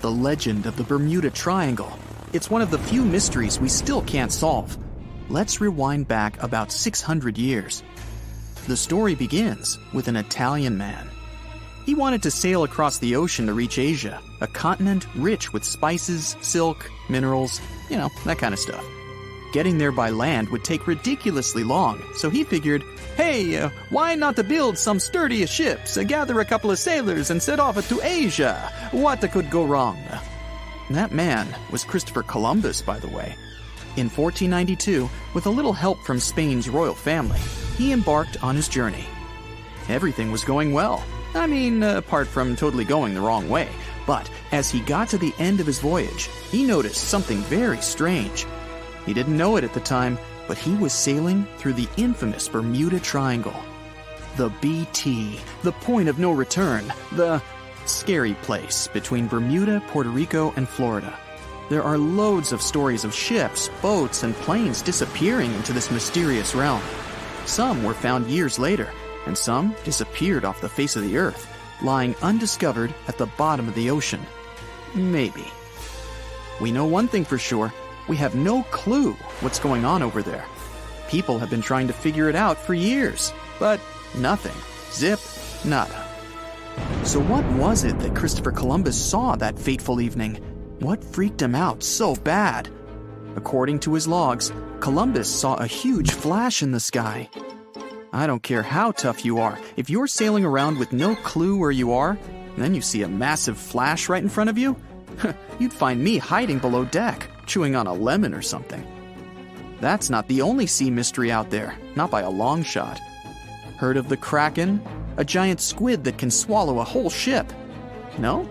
the legend of the Bermuda Triangle. It's one of the few mysteries we still can't solve. Let's rewind back about 600 years. The story begins with an Italian man. He wanted to sail across the ocean to reach Asia, a continent rich with spices, silk, minerals, you know, that kind of stuff. Getting there by land would take ridiculously long, so he figured, hey, why not to build some sturdier ships, gather a couple of sailors, and set off to Asia? What could go wrong? That man was Christopher Columbus, by the way. In 1492, with a little help from Spain's royal family, he embarked on his journey. Everything was going well. I mean, apart from totally going the wrong way. But as he got to the end of his voyage, he noticed something very strange. He didn't know it at the time, but he was sailing through the infamous Bermuda Triangle. The BT, the point of no return, the scary place between Bermuda, Puerto Rico, and Florida. There are loads of stories of ships, boats, and planes disappearing into this mysterious realm. Some were found years later, and some disappeared off the face of the earth, lying undiscovered at the bottom of the ocean. Maybe. We know one thing for sure. We have no clue what's going on over there. People have been trying to figure it out for years, but nothing. Zip, nada. So what was it that Christopher Columbus saw that fateful evening? What freaked him out so bad? According to his logs, Columbus saw a huge flash in the sky. I don't care how tough you are, if you're sailing around with no clue where you are, and then you see a massive flash right in front of you, you'd find me hiding below deck, chewing on a lemon or something. That's not the only sea mystery out there, not by a long shot. Heard of the Kraken? A giant squid that can swallow a whole ship. No?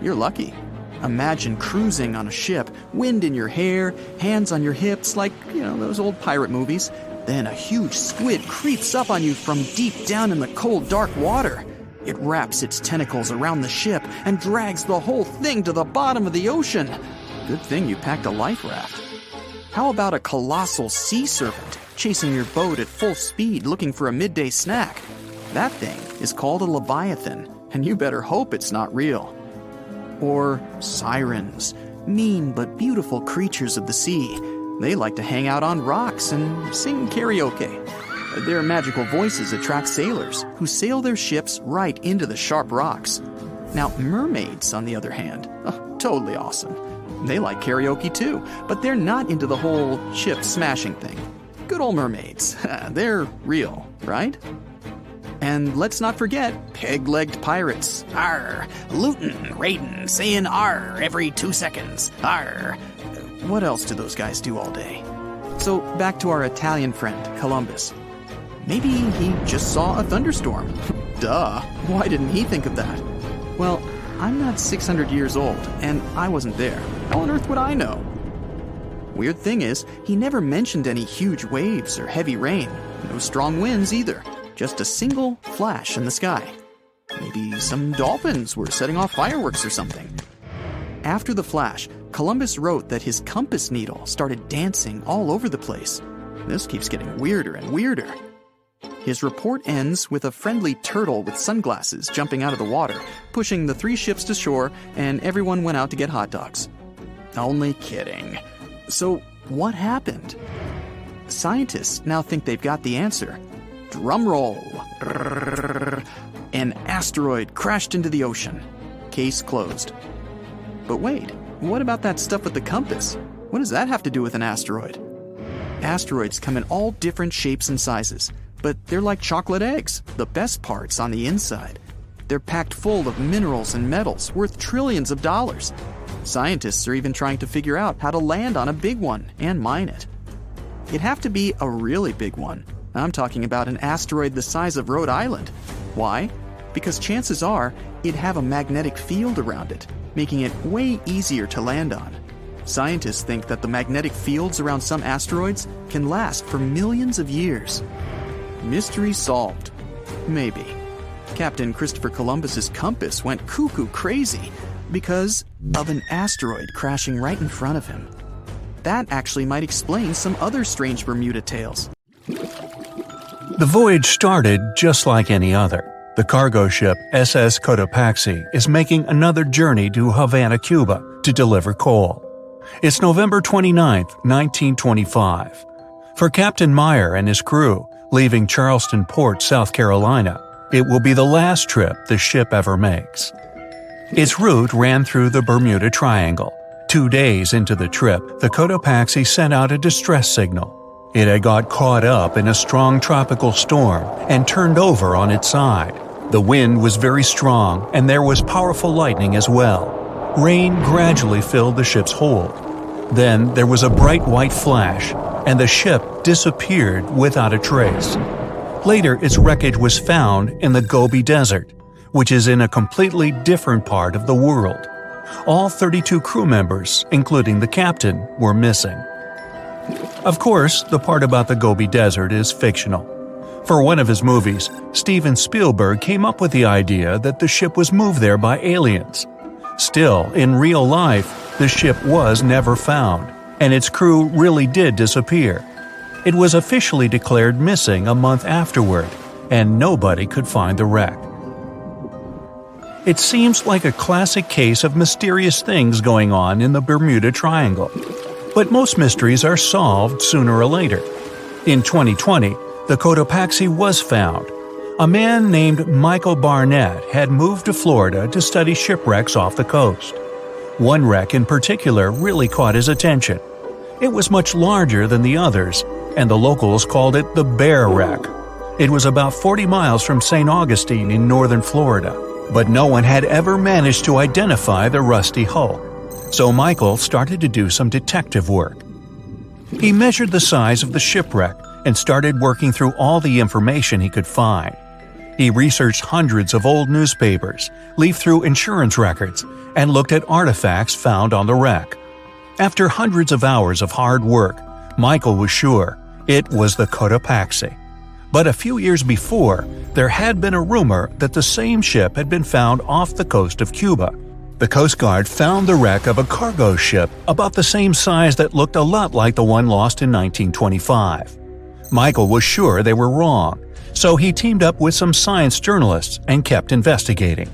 You're lucky. Imagine cruising on a ship, wind in your hair, hands on your hips like, you know, those old pirate movies. Then a huge squid creeps up on you from deep down in the cold, dark water. It wraps its tentacles around the ship and drags the whole thing to the bottom of the ocean. Good thing you packed a life raft. How about a colossal sea serpent chasing your boat at full speed looking for a midday snack? That thing is called a Leviathan, and you better hope it's not real. Or sirens, mean but beautiful creatures of the sea. They like to hang out on rocks and sing karaoke. Their magical voices attract sailors who sail their ships right into the sharp rocks. Now, mermaids, on the other hand, totally awesome. They like karaoke too, but they're not into the whole ship-smashing thing. Good old mermaids. They're real, right? And let's not forget peg-legged pirates. Arr! Lootin', raidin', saying arr every 2 seconds. Arr! What else do those guys do all day? So back to our Italian friend, Columbus. Maybe he just saw a thunderstorm. Duh. Why didn't he think of that? Well, I'm not 600 years old, and I wasn't there. How on earth would I know? Weird thing is, he never mentioned any huge waves or heavy rain. No strong winds either. Just a single flash in the sky. Maybe some dolphins were setting off fireworks or something. After the flash, Columbus wrote that his compass needle started dancing all over the place. This keeps getting weirder and weirder. His report ends with a friendly turtle with sunglasses jumping out of the water, pushing the 3 ships to shore, and everyone went out to get hot dogs. Only kidding. So what happened? Scientists now think they've got the answer. Drumroll. An asteroid crashed into the ocean. Case closed. But wait, what about that stuff with the compass? What does that have to do with an asteroid? Asteroids come in all different shapes and sizes. But they're like chocolate eggs, the best parts on the inside. They're packed full of minerals and metals worth trillions of dollars. Scientists are even trying to figure out how to land on a big one and mine it. It'd have to be a really big one. I'm talking about an asteroid the size of Rhode Island. Why? Because chances are it'd have a magnetic field around it, making it way easier to land on. Scientists think that the magnetic fields around some asteroids can last for millions of years. Mystery solved. Maybe. Captain Christopher Columbus's compass went cuckoo crazy because of an asteroid crashing right in front of him. That actually might explain some other strange Bermuda tales. The voyage started just like any other. The cargo ship SS Cotopaxi is making another journey to Havana, Cuba, to deliver coal. It's November 29, 1925. For Captain Meyer and his crew, leaving Charleston Port, South Carolina, it will be the last trip the ship ever makes. Its route ran through the Bermuda Triangle. 2 days into the trip, the Cotopaxi sent out a distress signal. It had got caught up in a strong tropical storm and turned over on its side. The wind was very strong and there was powerful lightning as well. Rain gradually filled the ship's hold. Then there was a bright white flash, and the ship disappeared without a trace. Later, its wreckage was found in the Gobi Desert, which is in a completely different part of the world. All 32 crew members, including the captain, were missing. Of course, the part about the Gobi Desert is fictional. For one of his movies, Steven Spielberg came up with the idea that the ship was moved there by aliens. Still, in real life, the ship was never found, and its crew really did disappear. It was officially declared missing a month afterward, and nobody could find the wreck. It seems like a classic case of mysterious things going on in the Bermuda Triangle. But most mysteries are solved sooner or later. In 2020, the Cotopaxi was found. A man named Michael Barnett had moved to Florida to study shipwrecks off the coast. One wreck in particular really caught his attention. It was much larger than the others, and the locals called it the Bear Wreck. It was about 40 miles from St. Augustine in northern Florida, but no one had ever managed to identify the rusty hull. So Michael started to do some detective work. He measured the size of the shipwreck and started working through all the information he could find. He researched hundreds of old newspapers, leafed through insurance records, and looked at artifacts found on the wreck. After hundreds of hours of hard work, Michael was sure it was the Cotopaxi. But a few years before, there had been a rumor that the same ship had been found off the coast of Cuba. The Coast Guard found the wreck of a cargo ship about the same size that looked a lot like the one lost in 1925. Michael was sure they were wrong, so he teamed up with some science journalists and kept investigating.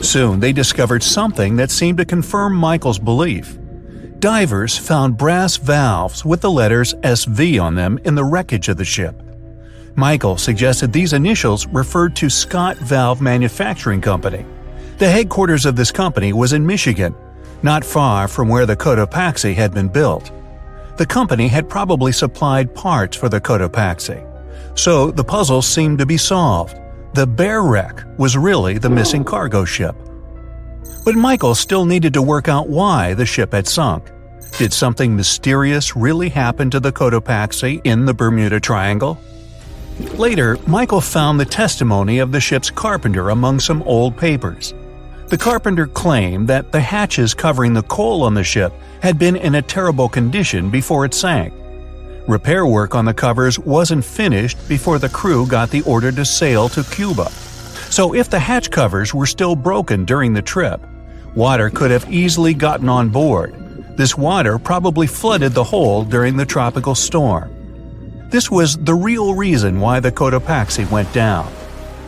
Soon they discovered something that seemed to confirm Michael's belief. Divers found brass valves with the letters SV on them in the wreckage of the ship. Michael suggested these initials referred to Scott Valve Manufacturing Company. The headquarters of this company was in Michigan, not far from where the Cotopaxi had been built. The company had probably supplied parts for the Cotopaxi. So the puzzle seemed to be solved. The Bear Wreck was really the missing cargo ship. But Michael still needed to work out why the ship had sunk. Did something mysterious really happen to the Cotopaxi in the Bermuda Triangle? Later, Michael found the testimony of the ship's carpenter among some old papers. The carpenter claimed that the hatches covering the coal on the ship had been in a terrible condition before it sank. Repair work on the covers wasn't finished before the crew got the order to sail to Cuba. So if the hatch covers were still broken during the trip, water could have easily gotten on board. This water probably flooded the hole during the tropical storm. This was the real reason why the Cotopaxi went down.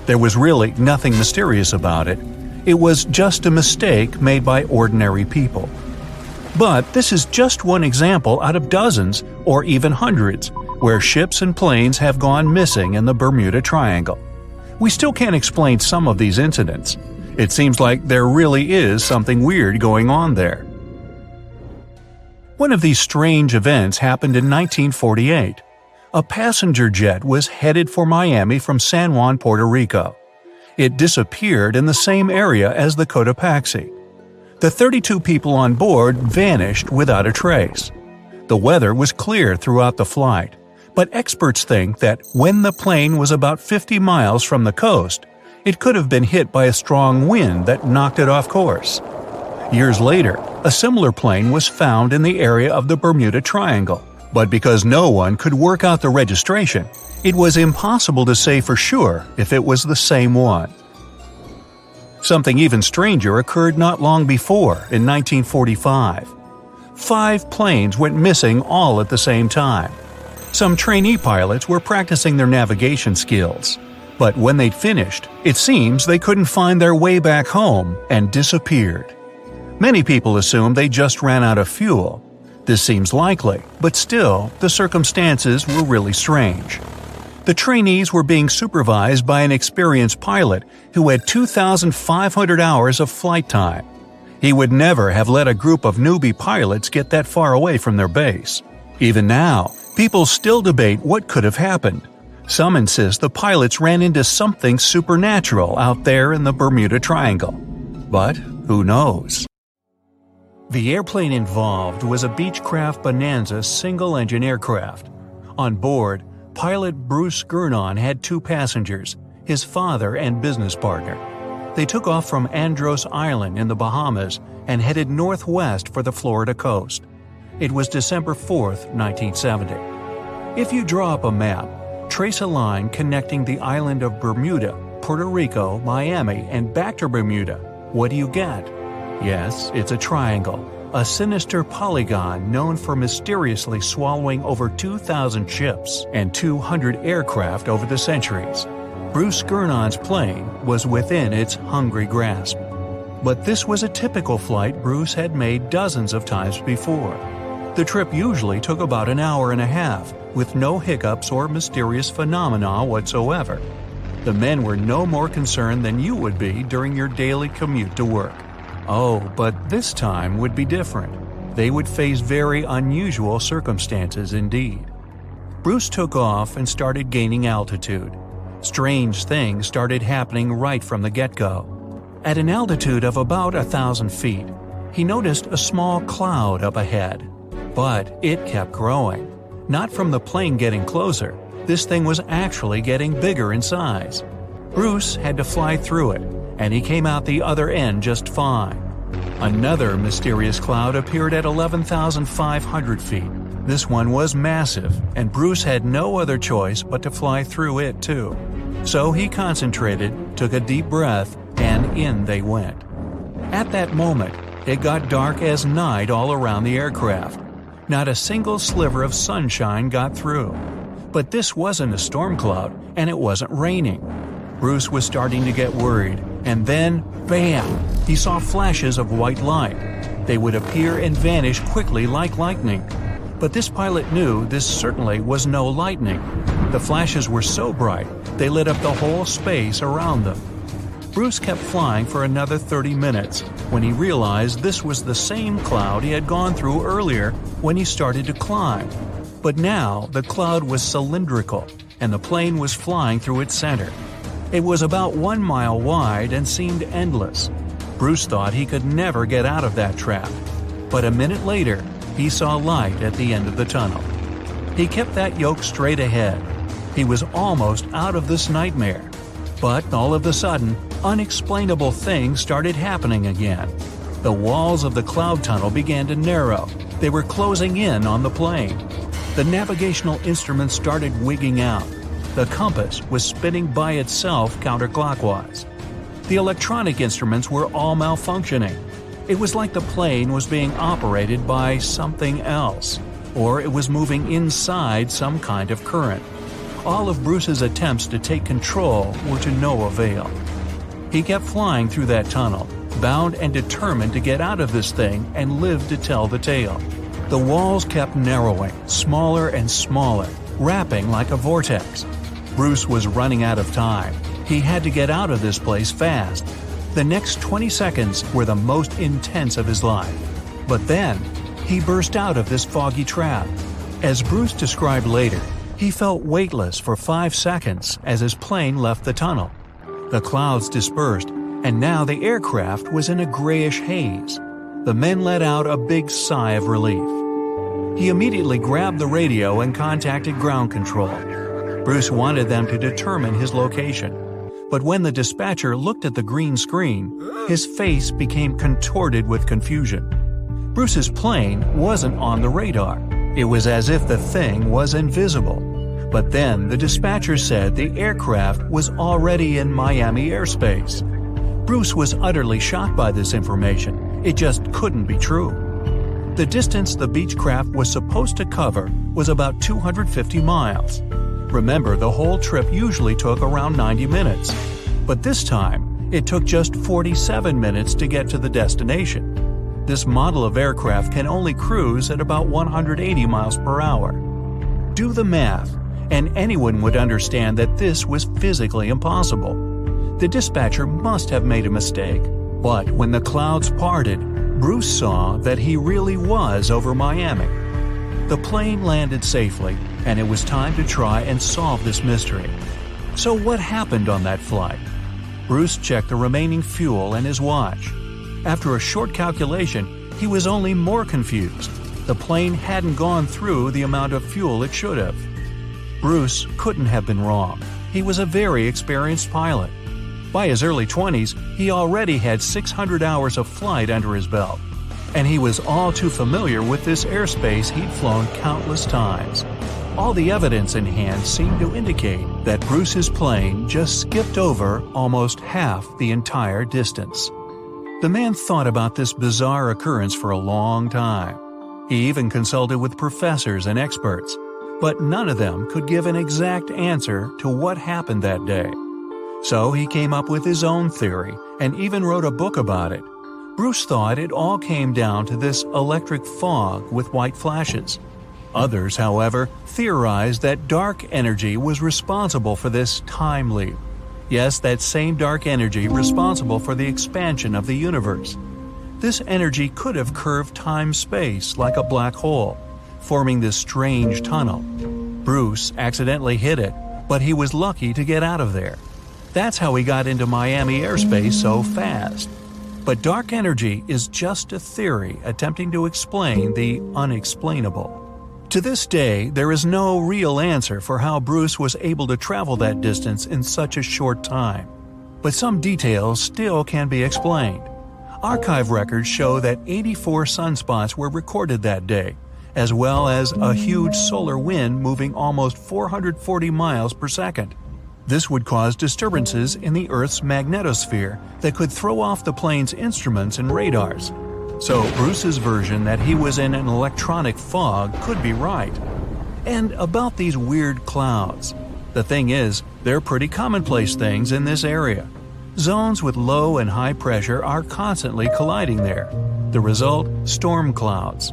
There was really nothing mysterious about it. It was just a mistake made by ordinary people. But this is just one example out of dozens or even hundreds where ships and planes have gone missing in the Bermuda Triangle. We still can't explain some of these incidents. It seems like there really is something weird going on there. One of these strange events happened in 1948. A passenger jet was headed for Miami from San Juan, Puerto Rico. It disappeared in the same area as the Cotopaxi. The 32 people on board vanished without a trace. The weather was clear throughout the flight, but experts think that when the plane was about 50 miles from the coast, it could have been hit by a strong wind that knocked it off course. Years later, a similar plane was found in the area of the Bermuda Triangle, but because no one could work out the registration, it was impossible to say for sure if it was the same one. Something even stranger occurred not long before, in 1945. 5 planes went missing all at the same time. Some trainee pilots were practicing their navigation skills. But when they'd finished, it seems they couldn't find their way back home and disappeared. Many people assume they just ran out of fuel. This seems likely, but still, the circumstances were really strange. The trainees were being supervised by an experienced pilot who had 2,500 hours of flight time. He would never have let a group of newbie pilots get that far away from their base. Even now, people still debate what could have happened. Some insist the pilots ran into something supernatural out there in the Bermuda Triangle. But who knows? The airplane involved was a Beechcraft Bonanza single-engine aircraft. On board, pilot Bruce Gernon had two passengers, his father and business partner. They took off from Andros Island in the Bahamas and headed northwest for the Florida coast. It was December 4, 1970. If you draw up a map, trace a line connecting the island of Bermuda, Puerto Rico, Miami, and back to Bermuda. What do you get? Yes, it's a triangle, a sinister polygon known for mysteriously swallowing over 2,000 ships and 200 aircraft over the centuries. Bruce Gernon's plane was within its hungry grasp. But this was a typical flight Bruce had made dozens of times before. The trip usually took about an hour and a half, with no hiccups or mysterious phenomena whatsoever. The men were no more concerned than you would be during your daily commute to work. Oh, but this time would be different. They would face very unusual circumstances indeed. Bruce took off and started gaining altitude. Strange things started happening right from the get-go. At an altitude of about 1,000 feet, he noticed a small cloud up ahead. But it kept growing. Not from the plane getting closer, this thing was actually getting bigger in size. Bruce had to fly through it, and he came out the other end just fine. Another mysterious cloud appeared at 11,500 feet. This one was massive, and Bruce had no other choice but to fly through it too. So he concentrated, took a deep breath, and in they went. At that moment, it got dark as night all around the aircraft. Not a single sliver of sunshine got through. But this wasn't a storm cloud, and it wasn't raining. Bruce was starting to get worried, and then, bam! He saw flashes of white light. They would appear and vanish quickly like lightning. But this pilot knew this certainly was no lightning. The flashes were so bright, they lit up the whole space around them. Bruce kept flying for another 30 minutes when he realized this was the same cloud he had gone through earlier when he started to climb. But now the cloud was cylindrical, and the plane was flying through its center. It was about 1 mile wide and seemed endless. Bruce thought he could never get out of that trap. But a minute later, he saw light at the end of the tunnel. He kept that yoke straight ahead. He was almost out of this nightmare. But all of a sudden, unexplainable things started happening again. The walls of the cloud tunnel began to narrow. They were closing in on the plane. The navigational instrument started wigging out. The compass was spinning by itself counterclockwise. The electronic instruments were all malfunctioning. It was like the plane was being operated by something else, or it was moving inside some kind of current. All of Bruce's attempts to take control were to no avail. He kept flying through that tunnel, bound and determined to get out of this thing and live to tell the tale. The walls kept narrowing, smaller and smaller, wrapping like a vortex. Bruce was running out of time. He had to get out of this place fast. The next 20 seconds were the most intense of his life. But then, he burst out of this foggy trap. As Bruce described later, he felt weightless for 5 seconds as his plane left the tunnel. The clouds dispersed, and now the aircraft was in a grayish haze. The men let out a big sigh of relief. He immediately grabbed the radio and contacted ground control. Bruce wanted them to determine his location. But when the dispatcher looked at the green screen, his face became contorted with confusion. Bruce's plane wasn't on the radar. It was as if the thing was invisible. But then the dispatcher said the aircraft was already in Miami airspace. Bruce was utterly shocked by this information. It just couldn't be true. The distance the Beechcraft was supposed to cover was about 250 miles. Remember, the whole trip usually took around 90 minutes. But this time, it took just 47 minutes to get to the destination. This model of aircraft can only cruise at about 180 miles per hour. Do the math, and anyone would understand that this was physically impossible. The dispatcher must have made a mistake. But when the clouds parted, Bruce saw that he really was over Miami. The plane landed safely, and it was time to try and solve this mystery. So what happened on that flight? Bruce checked the remaining fuel and his watch. After a short calculation, he was only more confused. The plane hadn't gone through the amount of fuel it should have. Bruce couldn't have been wrong. He was a very experienced pilot. By his early 20s, he already had 600 hours of flight under his belt. And he was all too familiar with this airspace he'd flown countless times. All the evidence in hand seemed to indicate that Bruce's plane just skipped over almost half the entire distance. The man thought about this bizarre occurrence for a long time. He even consulted with professors and experts, but none of them could give an exact answer to what happened that day. So he came up with his own theory and even wrote a book about it. Bruce thought it all came down to this electric fog with white flashes. Others, however, theorized that dark energy was responsible for this time leap. Yes, that same dark energy responsible for the expansion of the universe. This energy could have curved time-space like a black hole, forming this strange tunnel. Bruce accidentally hit it, but he was lucky to get out of there. That's how he got into Miami airspace so fast. But dark energy is just a theory attempting to explain the unexplainable. To this day, there is no real answer for how Bruce was able to travel that distance in such a short time. But some details still can be explained. Archive records show that 84 sunspots were recorded that day, as well as a huge solar wind moving almost 440 miles per second. This would cause disturbances in the Earth's magnetosphere that could throw off the plane's instruments and radars. So Bruce's version that he was in an electronic fog could be right. And about these weird clouds. The thing is, they're pretty commonplace things in this area. Zones with low and high pressure are constantly colliding there. The result, storm clouds.